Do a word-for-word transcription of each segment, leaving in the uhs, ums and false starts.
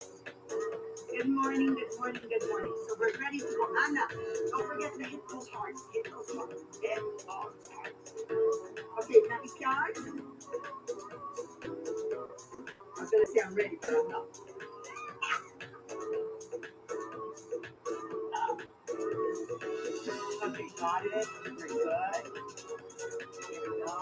Good morning, good morning, good morning. So we're ready to go. Anna, don't forget to hit those hearts. Hit those hearts. Hit those hearts. Okay, Marie-Pierre. I was going to say I'm ready, but I'm not. Okay, got it. Very good. Here we go.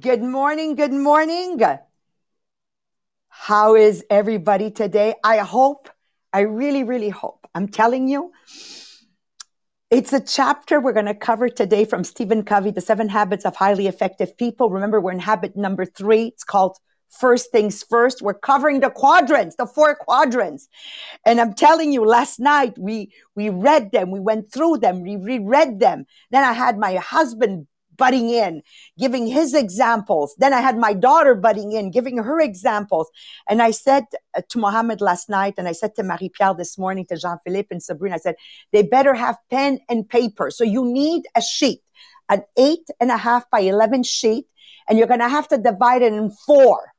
Good morning. Good morning. How is everybody today? I hope, I really, really hope. I'm telling you, it's a chapter we're going to cover today from Stephen Covey, The Seven Habits of Highly Effective People. Remember, we're in habit number three. It's called First Things First. We're covering the quadrants, the four quadrants. And I'm telling you, last night we, we read them. We went through them. We reread them. Then I had my husband butting in, giving his examples. Then I had my daughter butting in, giving her examples. And I said to Mohammed last night, and I said to Marie-Pierre this morning, to Jean-Philippe and Sabrina, I said, they better have pen and paper. So you need a sheet, an eight and a half by eleven sheet, and you're going to have to divide it in four.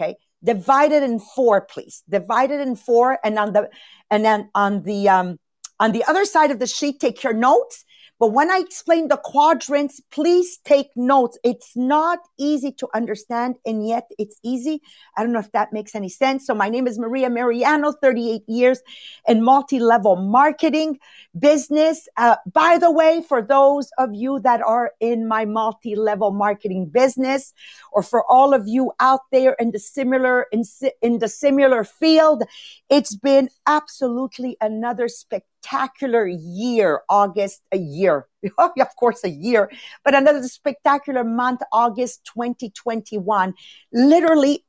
Okay. Divide it in four, please. Divide it in four. And on the, and then on the, um, on the other side of the sheet, take your notes. But when I explain the quadrants, please take notes. It's not easy to understand, and yet it's easy. I don't know if that makes any sense. So my name is Maria Mariano, thirty-eight years in multi-level marketing business. Uh, by the way, for those of you that are in my multi-level marketing business, or for all of you out there in the similar, in, in the similar field, it's been absolutely another spectacular. Spectacular year, August, a year, of course, a year, but another spectacular month, August twenty twenty-one. Literally,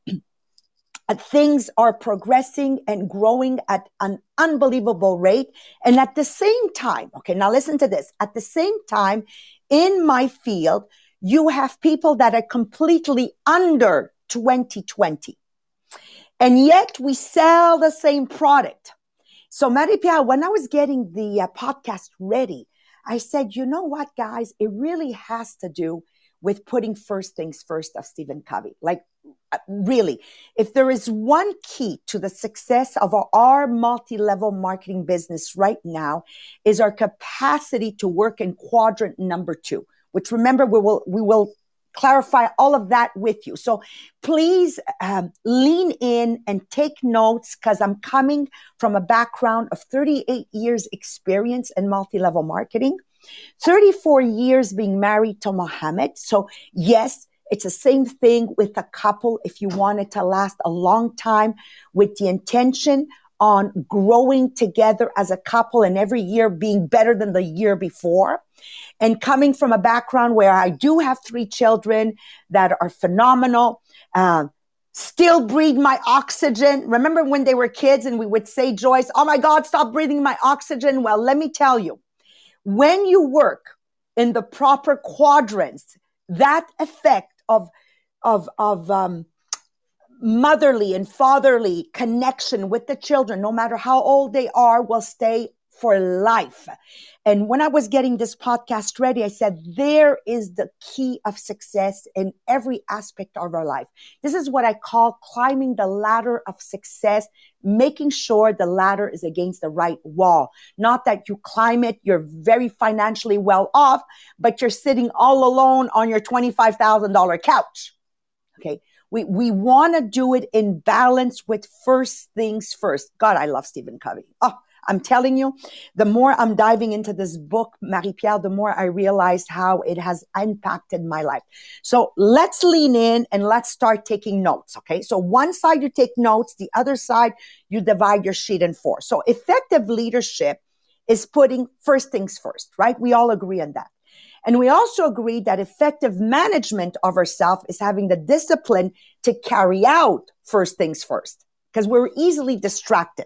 things are progressing and growing at an unbelievable rate. And at the same time, okay, now listen to this. At the same time, in my field, you have people that are completely under twenty twenty. And yet we sell the same product. So Marie-Pierre, when I was getting the uh, podcast ready, I said, you know what, guys, it really has to do with putting first things first of Stephen Covey. Like, really, if there is one key to the success of our, our multi-level marketing business right now is our capacity to work in quadrant number two, which remember, we will, we will clarify all of that with you. So please um, lean in and take notes, because I'm coming from a background of thirty-eight years experience in multi-level marketing, thirty-four years being married to Mohammed. So yes, it's the same thing with a couple. If you want it to last a long time with the intention on growing together as a couple and every year being better than the year before. And coming from a background where I do have three children that are phenomenal, uh, still breathe my oxygen. Remember when they were kids and we would say, Joyce, oh my God, stop breathing my oxygen. Well, let me tell you, when you work in the proper quadrants, that effect of, of, of, um, motherly and fatherly connection with the children, no matter how old they are, will stay for life. And when I was getting this podcast ready, I said, there is the key of success in every aspect of our life. This is what I call climbing the ladder of success, making sure the ladder is against the right wall. Not that you climb it, you're very financially well off, but you're sitting all alone on your twenty-five thousand dollars couch. Okay. We we want to do it in balance with first things first. God, I love Stephen Covey. Oh, I'm telling you, the more I'm diving into this book, Marie-Pierre, the more I realize how it has impacted my life. So let's lean in and let's start taking notes, okay? So one side you take notes, the other side you divide your sheet in four. So effective leadership is putting first things first, right? We all agree on that. And we also agree that effective management of ourselves is having the discipline to carry out first things first, because we're easily distracted.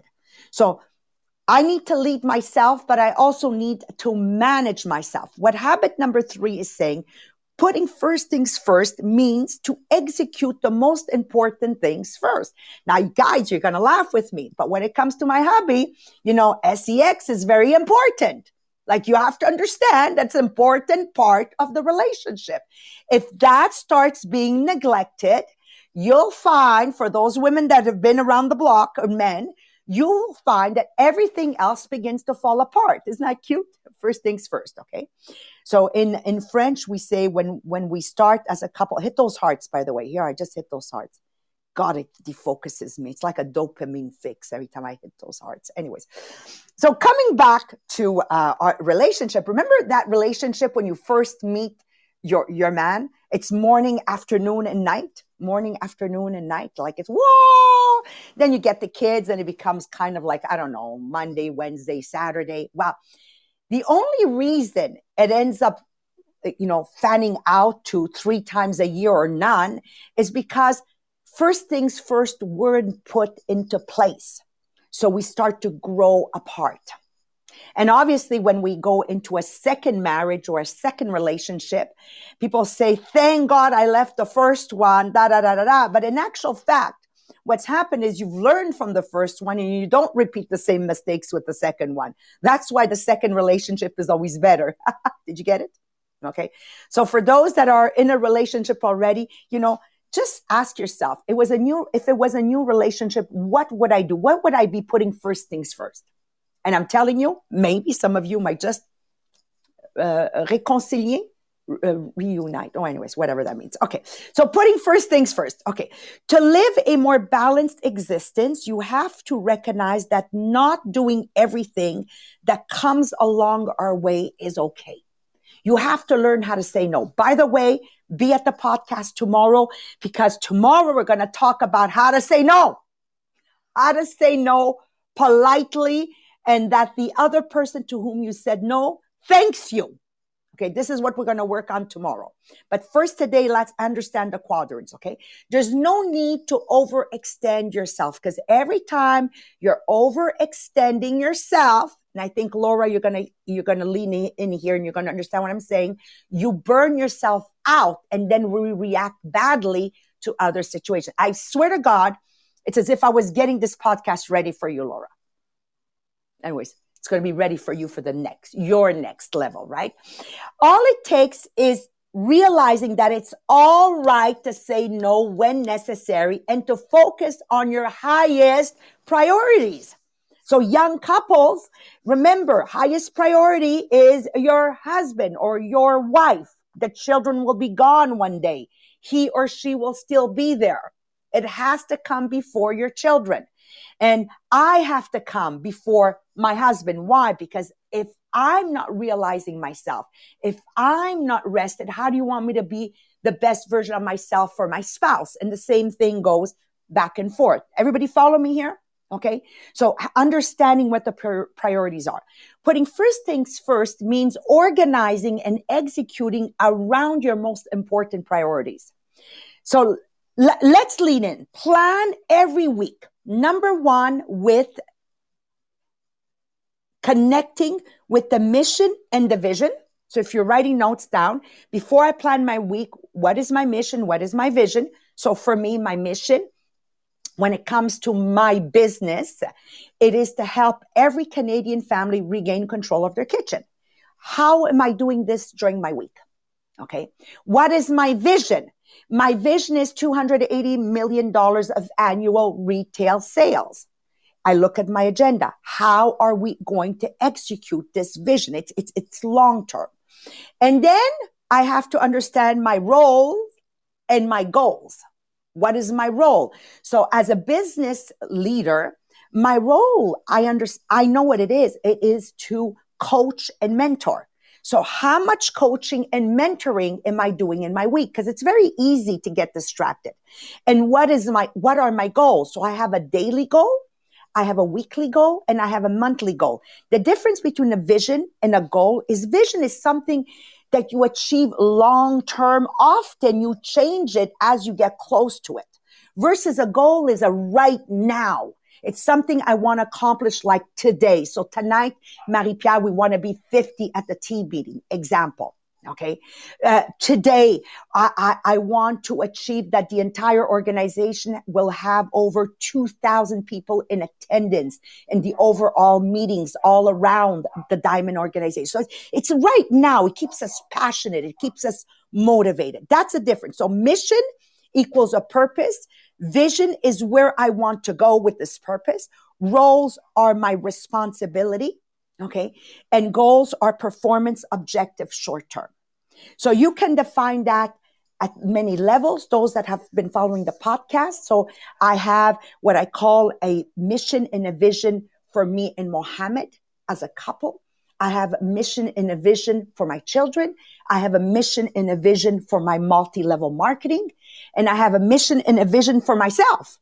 So I need to lead myself, but I also need to manage myself. What habit number three is saying, putting first things first means to execute the most important things first. Now, guys, you're going to laugh with me, but when it comes to my hobby, you know, sex is very important. Like, you have to understand that's an important part of the relationship. If that starts being neglected, you'll find, for those women that have been around the block, or men, you'll find that everything else begins to fall apart. Isn't that cute? First things first, okay? So in, in French, we say when, when we start as a couple, hit those hearts, by the way. Here, I just hit those hearts. God, it defocuses me. It's like a dopamine fix every time I hit those hearts. Anyways, so coming back to uh, our relationship, remember that relationship when you first meet your your man? It's morning, afternoon, and night. Morning, afternoon, and night. Like, it's, whoa! Then you get the kids, and it becomes kind of like, I don't know, Monday, Wednesday, Saturday. Wow. The only reason it ends up, you know, fanning out to three times a year or none is because first things first weren't put into place. So we start to grow apart. And obviously, when we go into a second marriage or a second relationship, people say, thank God I left the first one, da, da, da, da, da. But in actual fact, what's happened is you've learned from the first one and you don't repeat the same mistakes with the second one. That's why the second relationship is always better. Did you get it? Okay. So for those that are in a relationship already, you know, just ask yourself, it was a new, if it was a new relationship, what would I do? What would I be putting first things first? And I'm telling you, maybe some of you might just uh, réconcilier, uh, reunite. Oh, anyways, whatever that means. Okay, so putting first things first. Okay, to live a more balanced existence, you have to recognize that not doing everything that comes along our way is okay. You have to learn how to say no. By the way, be at the podcast tomorrow, because tomorrow we're going to talk about how to say no. How to say no politely, and that the other person to whom you said no thanks you. Okay, this is what we're going to work on tomorrow. But first today, let's understand the quadrants, okay? There's no need to overextend yourself, because every time you're overextending yourself, and I think, Laura, you're going to you're going to lean in here and you're going to understand what I'm saying, you burn yourself out, and then we react badly to other situations. I swear to God, it's as if I was getting this podcast ready for you, Laura. Anyways, it's going to be ready for you for the next, your next level, right? All it takes is realizing that it's all right to say no when necessary and to focus on your highest priorities. So young couples, remember, highest priority is your husband or your wife. The children will be gone one day. He or she will still be there. It has to come before your children. And I have to come before my husband. Why? Because if I'm not realizing myself, if I'm not rested, how do you want me to be the best version of myself for my spouse? And the same thing goes back and forth. Everybody follow me here? Okay. So understanding what the priorities are. Putting first things first means organizing and executing around your most important priorities. So l- let's lean in. Plan every week. Number one, with connecting with the mission and the vision. So if you're writing notes down, before I plan my week, what is my mission? What is my vision? So for me, my mission, when it comes to my business, it is to help every Canadian family regain control of their kitchen. How am I doing this during my week? Okay. What is my vision? My vision is two hundred eighty million dollars of annual retail sales. I look at my agenda. How are we going to execute this vision? It's, it's, it's long term. And then I have to understand my role and my goals. What is my role? So as a business leader, my role, I under, I know what it is. It is to coach and mentor. So how much coaching and mentoring am I doing in my week? Because it's very easy to get distracted. And what is my, what are my goals? So I have a daily goal, I have a weekly goal, and I have a monthly goal. The difference between a vision and a goal is vision is something that you achieve long term. Often you change it as you get close to it, versus a goal is a right now. It's something I want to accomplish like today. So tonight, Marie-Pierre, we want to be fifty at the T B D, example. Okay. Uh, today, I, I, I want to achieve that the entire organization will have over two thousand people in attendance in the overall meetings all around the Diamond organization. So it's, it's right now. It keeps us passionate. It keeps us motivated. That's the difference. So mission equals a purpose. Vision is where I want to go with this purpose. Roles are my responsibility. Okay. And goals are performance objective short term. So you can define that at many levels, those that have been following the podcast. So I have what I call a mission and a vision for me and Mohammed as a couple. I have a mission and a vision for my children. I have a mission and a vision for my multi-level marketing. And I have a mission and a vision for myself.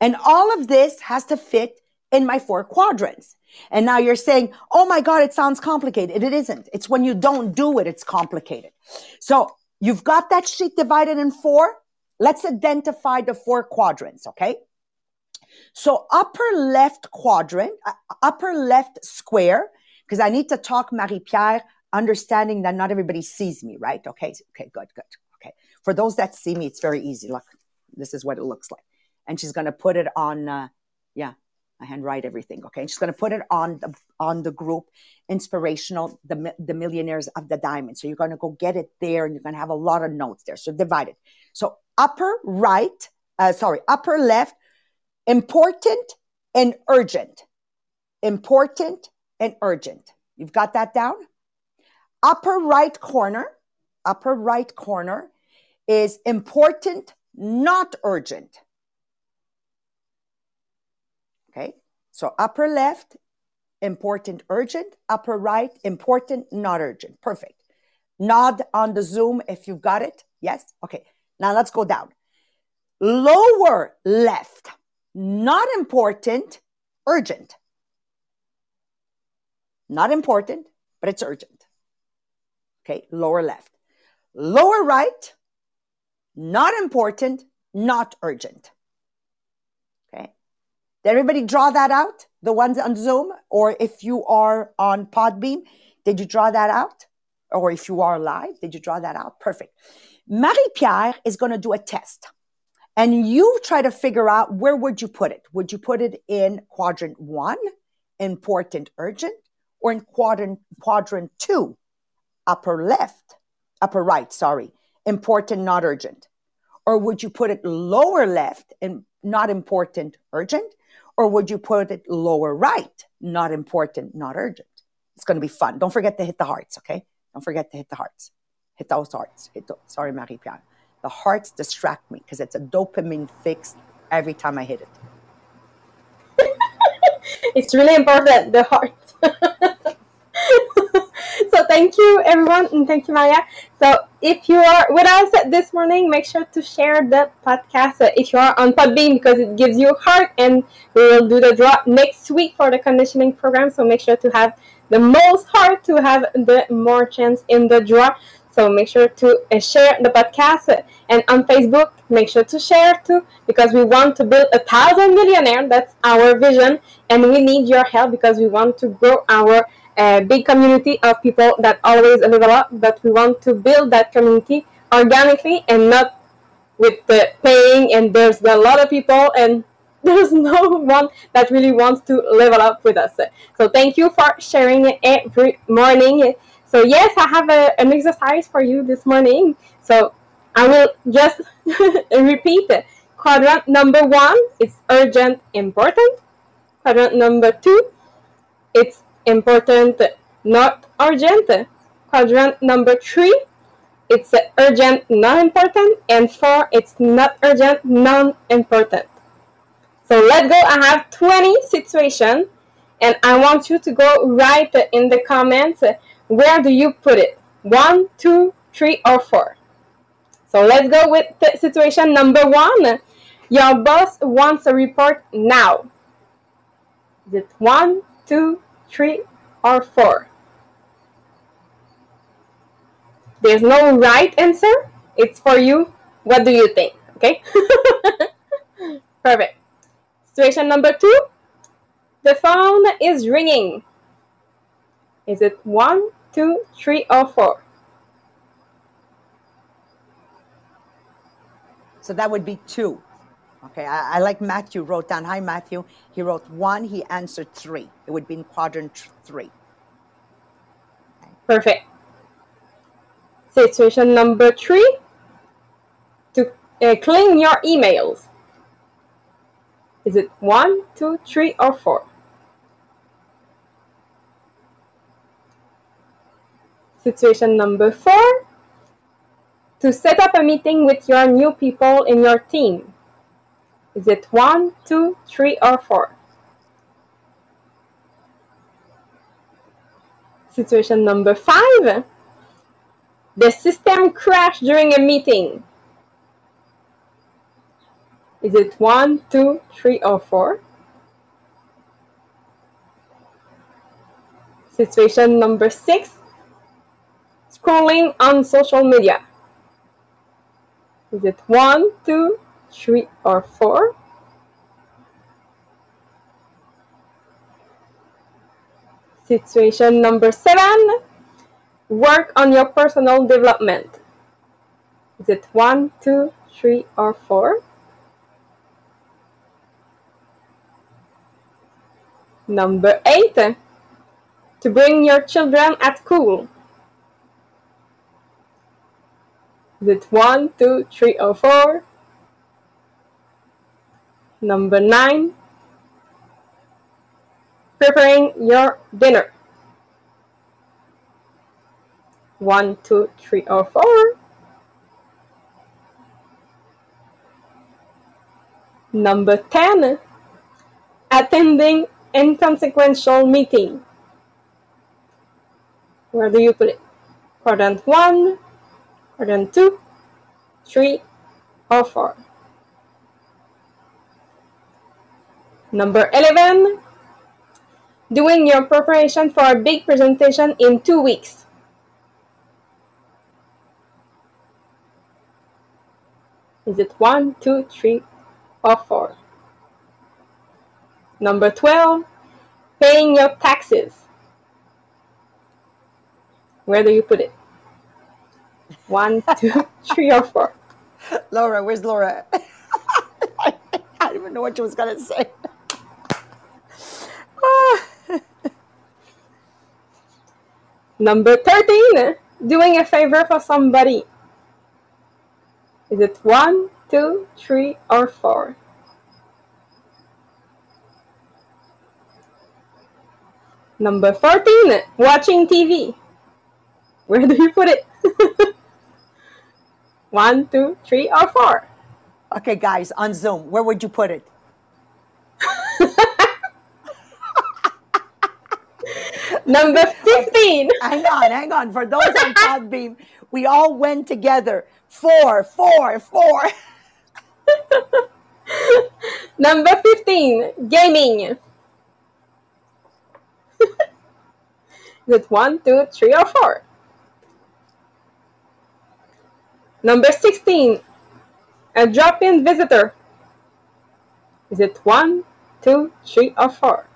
And all of this has to fit in my four quadrants. And now you're saying, oh my God, it sounds complicated. It isn't. It's when you don't do it, it's complicated. So you've got that sheet divided in four. Let's identify the four quadrants, okay? So upper left quadrant, uh, upper left square, because I need to talk Marie-Pierre, understanding that not everybody sees me, right? Okay, okay, good, good, okay. For those that see me, it's very easy. Look, this is what it looks like. And she's going to put it on, uh, yeah. I handwrite everything, okay? And she's going to put it on the on the group, Inspirational, the, the Millionaires of the Diamond. So you're going to go get it there, and you're going to have a lot of notes there. So divide it. So upper right, uh, sorry, upper left, important and urgent. Important and urgent. You've got that down? Upper right corner, upper right corner is important, not urgent. Okay, so upper left, important, urgent. Upper right, important, not urgent. Perfect. Nod on the Zoom if you've got it. Yes? Okay, now let's go down. Lower left, not important, urgent. Not important, but it's urgent. Okay, lower left. Lower right, not important, not urgent. Did everybody draw that out? The ones on Zoom, or if you are on Podbean, did you draw that out? Or if you are live, did you draw that out? Perfect. Marie-Pierre is going to do a test. And you try to figure out where would you put it? Would you put it in quadrant one, important, urgent, or in quadrant quadrant two, upper left, upper right, sorry, important, not urgent? Or would you put it lower left and not important, urgent? Or would you put it lower right? Not important, not urgent. It's going to be fun. Don't forget to hit the hearts, okay? Don't forget to hit the hearts. Hit those hearts. Hit those. Sorry, Marie-Pierre. The hearts distract me because it's a dopamine fix every time I hit it. It's really important, the heart. So thank you, everyone, and thank you, Maria. So if you are with us this morning, make sure to share the podcast uh, if you are on Podbean, because it gives you heart, and we will do the draw next week for the conditioning program. So make sure to have the most heart to have the more chance in the draw. So make sure to uh, share the podcast, uh, and on Facebook, make sure to share too, because we want to build a thousand millionaires. That's our vision, and we need your help because we want to grow our a big community of people that always develop, but we want to build that community organically and not with the paying, and there's a lot of people and there's no one that really wants to level up with us. So thank you for sharing every morning. So yes, I have a, an exercise for you this morning. So I will just repeat it. Quadrant number one, it's urgent, important. Quadrant number two, it's important, not urgent. Quadrant number three, it's urgent, not important. And four, it's not urgent, non-important. So let's go. I have twenty situations, and I want you to go write in the comments, where do you put it? One, two, three, or four. So let's go with situation number one. Your boss wants a report now. Is it one, two, three, or four? There's no right answer. It's for you. What do you think? Okay? Perfect. Situation number two, the phone is ringing. Is it one, two, three, or four? So that would be two. Okay, I, I like Matthew wrote down. Hi, Matthew. He wrote one, he answered three. It would be in quadrant three. Okay. Perfect. Situation number three, to uh, clean your emails. Is it one, two, three, or four? Situation number four, to set up a meeting with your new people in your team. Is it one, two, three, or four? Situation number five, the system crashed during a meeting. Is it one, two, three, or four? Situation number six, scrolling on social media. Is it one, two, three, or four? Situation number seven, work on your personal development. Is it one, two, three, or four? Number eight, to bring your children at school. Is it one, two, three, or four? Number nine, preparing your dinner. One, two, three, or four. Number ten, attending inconsequential meeting. Where do you put it? Quadrant one, quadrant two, three, or four. Number eleven, doing your preparation for a big presentation in two weeks. Is it one, two, three, or four? Number twelve, paying your taxes. Where do you put it? One, two, three, or four? Laura, where's Laura? I don't even know what she was going to say. Ah. Number thirteen, doing a favor for somebody. Is it one, two, three, or four? Number fourteen, watching T V. Where do you put it? One, two, three, or four? Okay, guys, on Zoom, where would you put it? Number fifteen. Hang on, hang on. For those on Podbean, we all went together. Four, four, four. Number fifteen, gaming. Is it one, two, three, or four? Number sixteen, a drop-in visitor. Is it one, two, three, or four?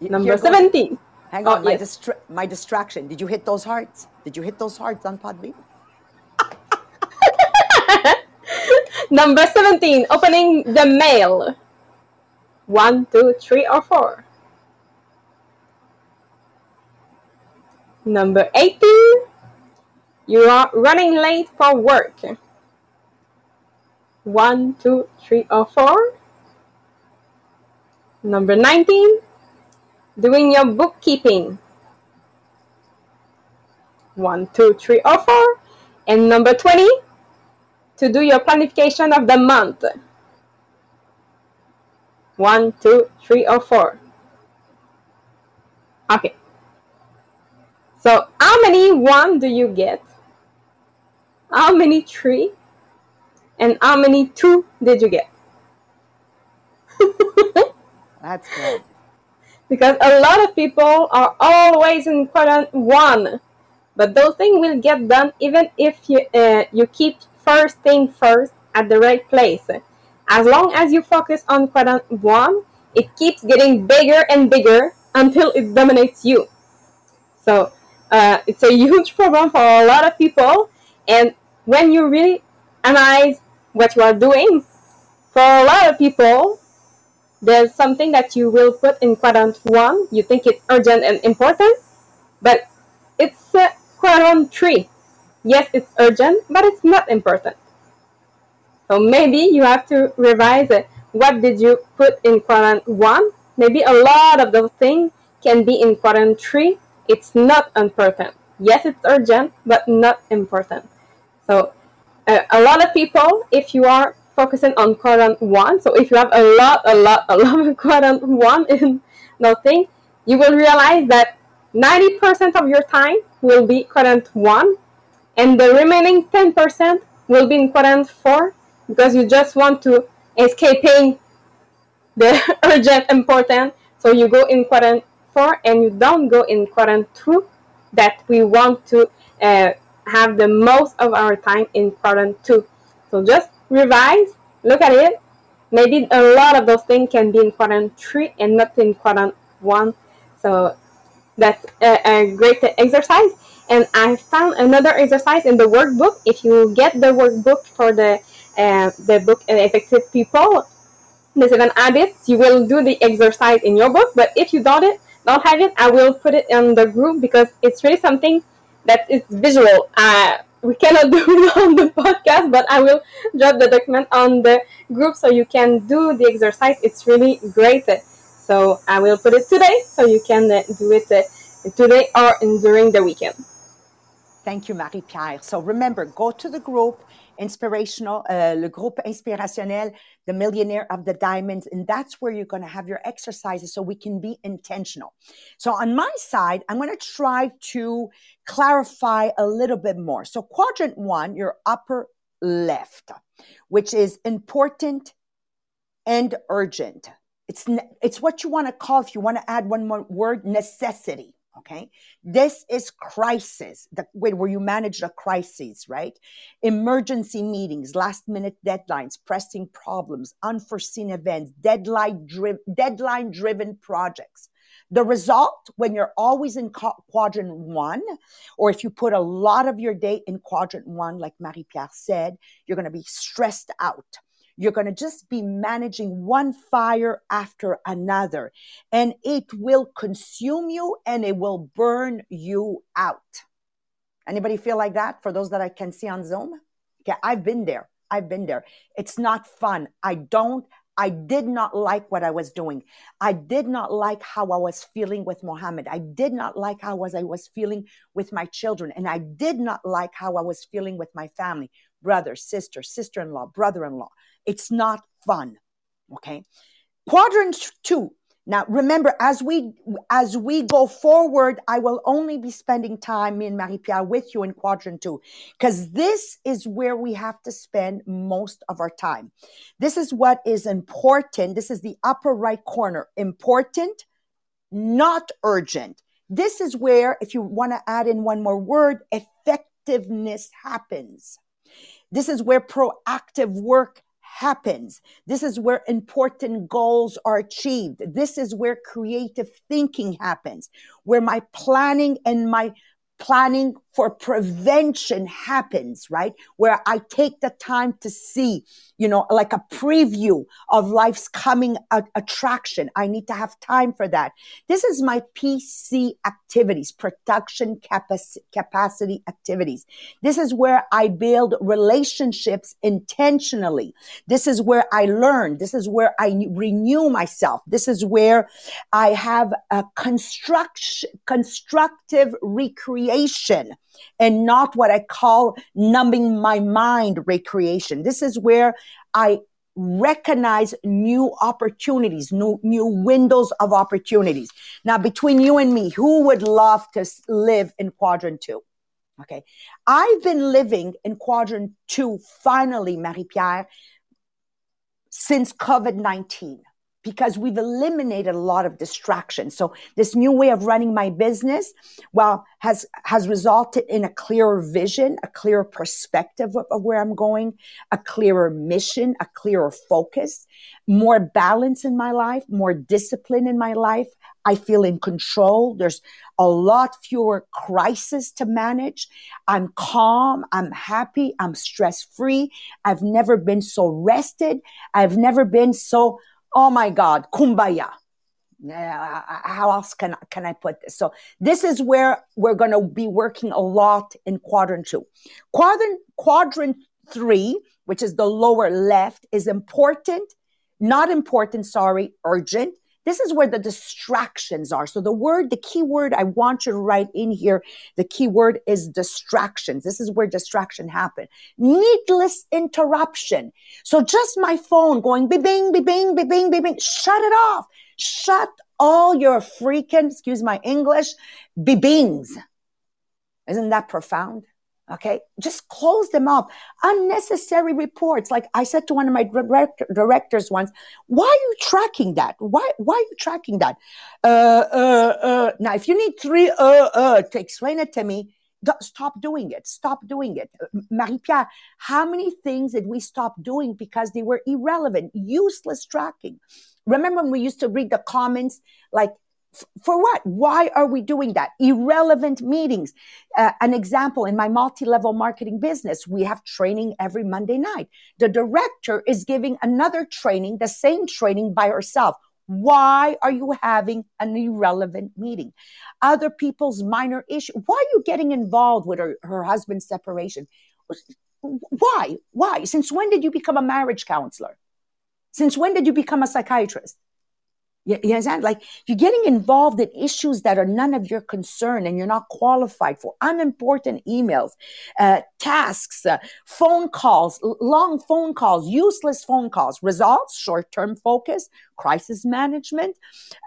Number seventeen. Hang on, oh, my, yes. distra- my distraction. Did you hit those hearts? Did you hit those hearts on Podbean? Number seventeen, opening the mail. One, two, three, or four? Number eighteen, you are running late for work. One, two, three, or four? Number nineteen, doing your bookkeeping. One, two, three, or four? And number twenty, to do your planification of the month. One, two, three, or four? Okay. So how many one do you get? How many three? And how many two did you get? That's good. Because a lot of people are always in quadrant one. But those things will get done even if you, uh, you keep first thing first at the right place. As long as you focus on quadrant one, it keeps getting bigger and bigger until it dominates you. So uh, it's a huge problem for a lot of people. And when you really analyze what you are doing, for a lot of people, there's something that you will put in quadrant one. You think it's urgent and important, but it's uh, quadrant three. Yes, it's urgent, but it's not important. So maybe you have to revise it. What did you put in quadrant one? Maybe a lot of those things can be in quadrant three. It's not important. Yes, it's urgent, but not important. So uh, a lot of people, if you are focusing on quadrant one, so if you have a lot, a lot, a lot of quadrant one in nothing, you will realize that ninety percent of your time will be quadrant one, and the remaining ten percent will be in quadrant four, because you just want to escaping the urgent important. So you go in quadrant four and you don't go in quadrant two, that we want to uh, have the most of our time in quadrant two. So just revise, look at it. Maybe a lot of those things can be in quadrant three and not in quadrant one. So that's a, a great exercise. And I found another exercise in the workbook. If you get the workbook for the Uh, the book uh, Effective People, The Seven Habits, you will do the exercise in your book. But if you don't it, don't have it, I will put it in the group, because it's really something that is visual. Uh, we cannot do it on the podcast, but I will drop the document on the group so you can do the exercise. It's really great. So I will put it today, so you can uh, do it uh, today or in, during the weekend. Thank you, Marie-Pierre. So remember, go to the group, Inspirational, uh, Le Groupe Inspirationnel, The Millionaire of the Diamonds, and that's where you're going to have your exercises, so we can be intentional. So on my side, I'm going to try to clarify a little bit more. So quadrant one, your upper left, which is important and urgent. It's ne- it's what you want to call, if you want to add one more word, necessity. Okay, this is crisis, the way where you manage the crises, right? Emergency meetings, last minute deadlines, pressing problems, unforeseen events, deadline driven, deadline driven projects. The result, when you're always in quadrant one, or if you put a lot of your day in quadrant one, like Marie-Pierre said, you're going to be stressed out. You're going to just be managing one fire after another, and it will consume you and it will burn you out. Anybody feel like that? For those that I can see on Zoom? Okay, I've been there. I've been there. It's not fun. I don't, I did not like what I was doing. I did not like how I was feeling with Mohammed. I did not like how was I was feeling with my children. And I did not like how I was feeling with my family. Brother, sister, sister-in-law, brother-in-law. It's not fun, okay? Quadrant two. Now, remember, as we as we go forward, I will only be spending time, me and Marie-Pierre, with you in quadrant two, because this is where we have to spend most of our time. This is what is important. This is the upper right corner. Important, not urgent. This is where, if you want to add in one more word, effectiveness happens. This is where proactive work happens. This is where important goals are achieved. This is where creative thinking happens, where my planning and my planning for prevention happens, right? Where I take the time to see, you know, like a preview of life's coming a- attraction. I need to have time for that. This is my P C activities, production capac- capacity activities. This is where I build relationships intentionally. This is where I learn. This is where I n- renew myself. This is where I have a construct- constructive recreation, and not what I call numbing my mind recreation. This is where I recognize new opportunities, new, new windows of opportunities. Now, between you and me, who would love to live in quadrant two? Okay. I've been living in quadrant two, finally, Marie-Pierre, since covid nineteen. because we've eliminated a lot of distraction. So this new way of running my business, well, has, has resulted in a clearer vision, a clearer perspective of, of where I'm going, a clearer mission, a clearer focus, more balance in my life, more discipline in my life. I feel in control. There's a lot fewer crises to manage. I'm calm. I'm happy. I'm stress-free. I've never been so rested. I've never been so, oh my God, Kumbaya. How else can, can I put this? So this is where we're going to be working a lot in quadrant two. Quadrant, quadrant three, which is the lower left, is important, not important, sorry, urgent. This is where the distractions are. So the word, the key word I want you to write in here, the key word is distractions. This is where distraction happens. Needless interruption. So just my phone going bing, bing, bing, bing, bing, bing. Shut it off. Shut all your freaking, excuse my English, bings. Isn't that profound? Okay, just close them off. Unnecessary reports. Like I said to one of my direct- directors once, why are you tracking that? Why why are you tracking that? Uh, uh, uh. Now, if you need three uh, uh, to explain it to me, stop doing it. Stop doing it. Marie-Pierre, how many things did we stop doing because they were irrelevant, useless tracking? Remember when we used to read the comments like, for what? Why are we doing that? Irrelevant meetings. Uh, an example, in my multi-level marketing business, we have training every Monday night. The director is giving another training, the same training by herself. Why are you having an irrelevant meeting? Other people's minor issue. Why are you getting involved with her, her husband's separation? Why? Why? Since when did you become a marriage counselor? Since when did you become a psychiatrist? You understand? Like, you're getting involved in issues that are none of your concern and you're not qualified for. Unimportant emails, uh, tasks, uh, phone calls, long phone calls, useless phone calls. Results, short-term focus, crisis management.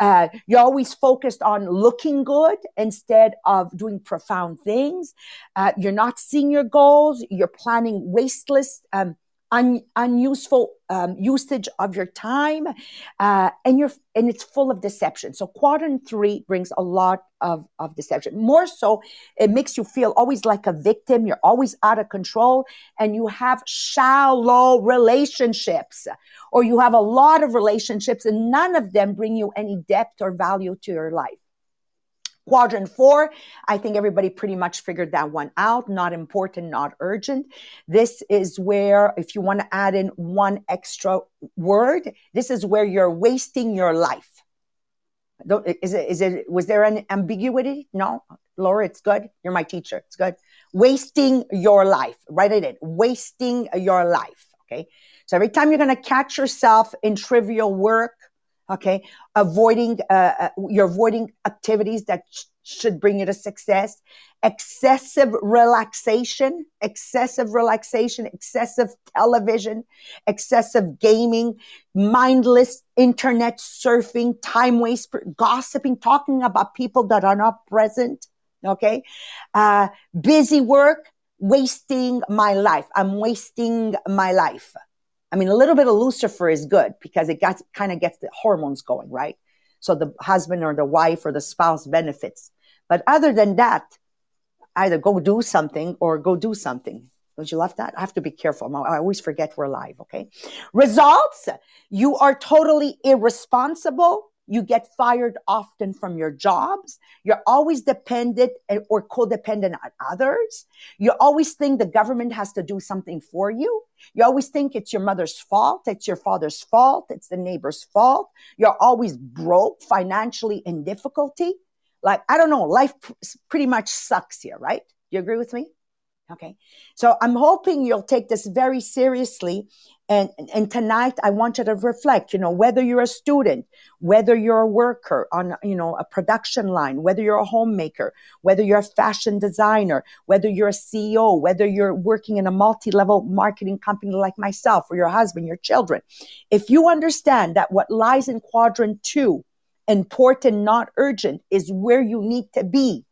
Uh, you're always focused on looking good instead of doing profound things. Uh, you're not seeing your goals. You're planning wasteless um Un, unuseful um, usage of your time, uh, and you're and it's full of deception. So quadrant three brings a lot of, of deception. More so, it makes you feel always like a victim. You're always out of control, and you have shallow relationships, or you have a lot of relationships, and none of them bring you any depth or value to your life. Quadrant four, I think everybody pretty much figured that one out. Not important, not urgent. This is where, if you want to add in one extra word, this is where you're wasting your life. Don't, is it, is it, was there an ambiguity? No, Laura, it's good. You're my teacher. It's good. Wasting your life. Write it in. Wasting your life. Okay. So every time you're going to catch yourself in trivial work, okay, avoiding, uh, you're avoiding activities that sh- should bring you to success, excessive relaxation, excessive relaxation, excessive television, excessive gaming, mindless internet surfing, time waste, gossiping, talking about people that are not present, okay, uh, busy work, wasting my life. I'm wasting my life. I mean, a little bit of Lucifer is good because it got, kind of gets the hormones going, right? So the husband or the wife or the spouse benefits. But other than that, either go do something or go do something. Don't you love that? I have to be careful. I always forget we're live, okay? Results, you are totally irresponsible. You get fired often from your jobs. You're always dependent or codependent on others. You always think the government has to do something for you. You always think it's your mother's fault. It's your father's fault. It's the neighbor's fault. You're always broke, financially in difficulty. Like, I don't know, life pretty much sucks here, right? Do you agree with me? Okay. So I'm hoping you'll take this very seriously. And, and tonight I want you to reflect, you know, whether you're a student, whether you're a worker on, you know, a production line, whether you're a homemaker, whether you're a fashion designer, whether you're a C E O, whether you're working in a multi-level marketing company like myself or your husband, your children. If you understand that what lies in quadrant two, important, not urgent, is where you need to be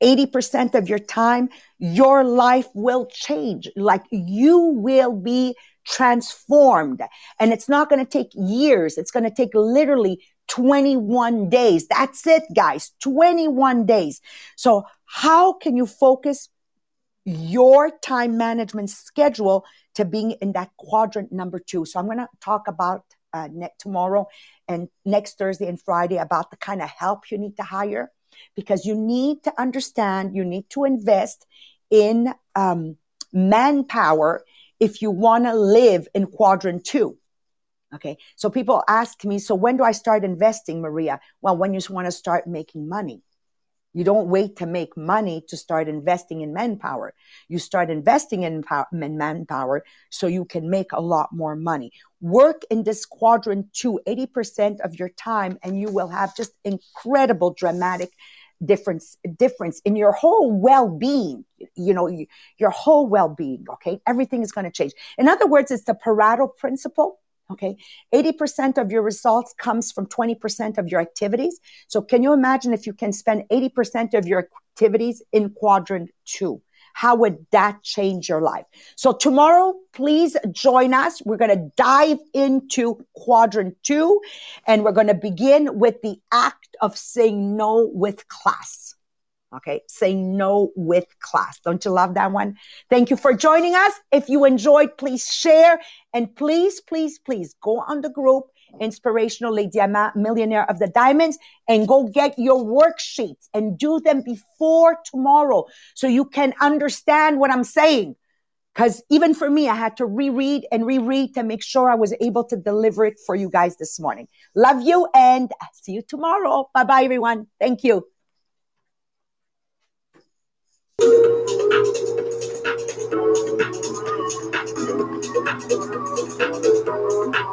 eighty percent of your time, your life will change. Like, you will be transformed. And it's not going to take years. It's going to take literally twenty-one days. That's it, guys. twenty-one days. So how can you focus your time management schedule to being in that quadrant number two? So I'm going to talk about uh, ne- tomorrow and next Thursday and Friday about the kind of help you need to hire, because you need to understand, you need to invest in um, manpower if you want to live in quadrant two. Okay. So people ask me, so when do I start investing, Maria? Well, when you want to start making money. You don't wait to make money to start investing in manpower. You start investing in, power, in manpower so you can make a lot more money. Work in this quadrant two, eighty percent of your time, and you will have just incredible dramatic difference, difference in your whole well-being, you know, your whole well-being, okay? Everything is going to change. In other words, it's the Pareto principle. Okay, eighty percent of your results comes from twenty percent of your activities. So can you imagine if you can spend eighty percent of your activities in quadrant two? How would that change your life? So tomorrow, please join us. We're going to dive into quadrant two, and we're going to begin with the act of saying no with class. Okay, say no with class. Don't you love that one? Thank you for joining us. If you enjoyed, please share. And please, please, please go on the group, Inspirational Les Diamants, Millionaire of the Diamonds, and go get your worksheets and do them before tomorrow so you can understand what I'm saying. Because even for me, I had to reread and reread to make sure I was able to deliver it for you guys this morning. Love you, and see you tomorrow. Bye-bye, everyone. Thank you. Thank you.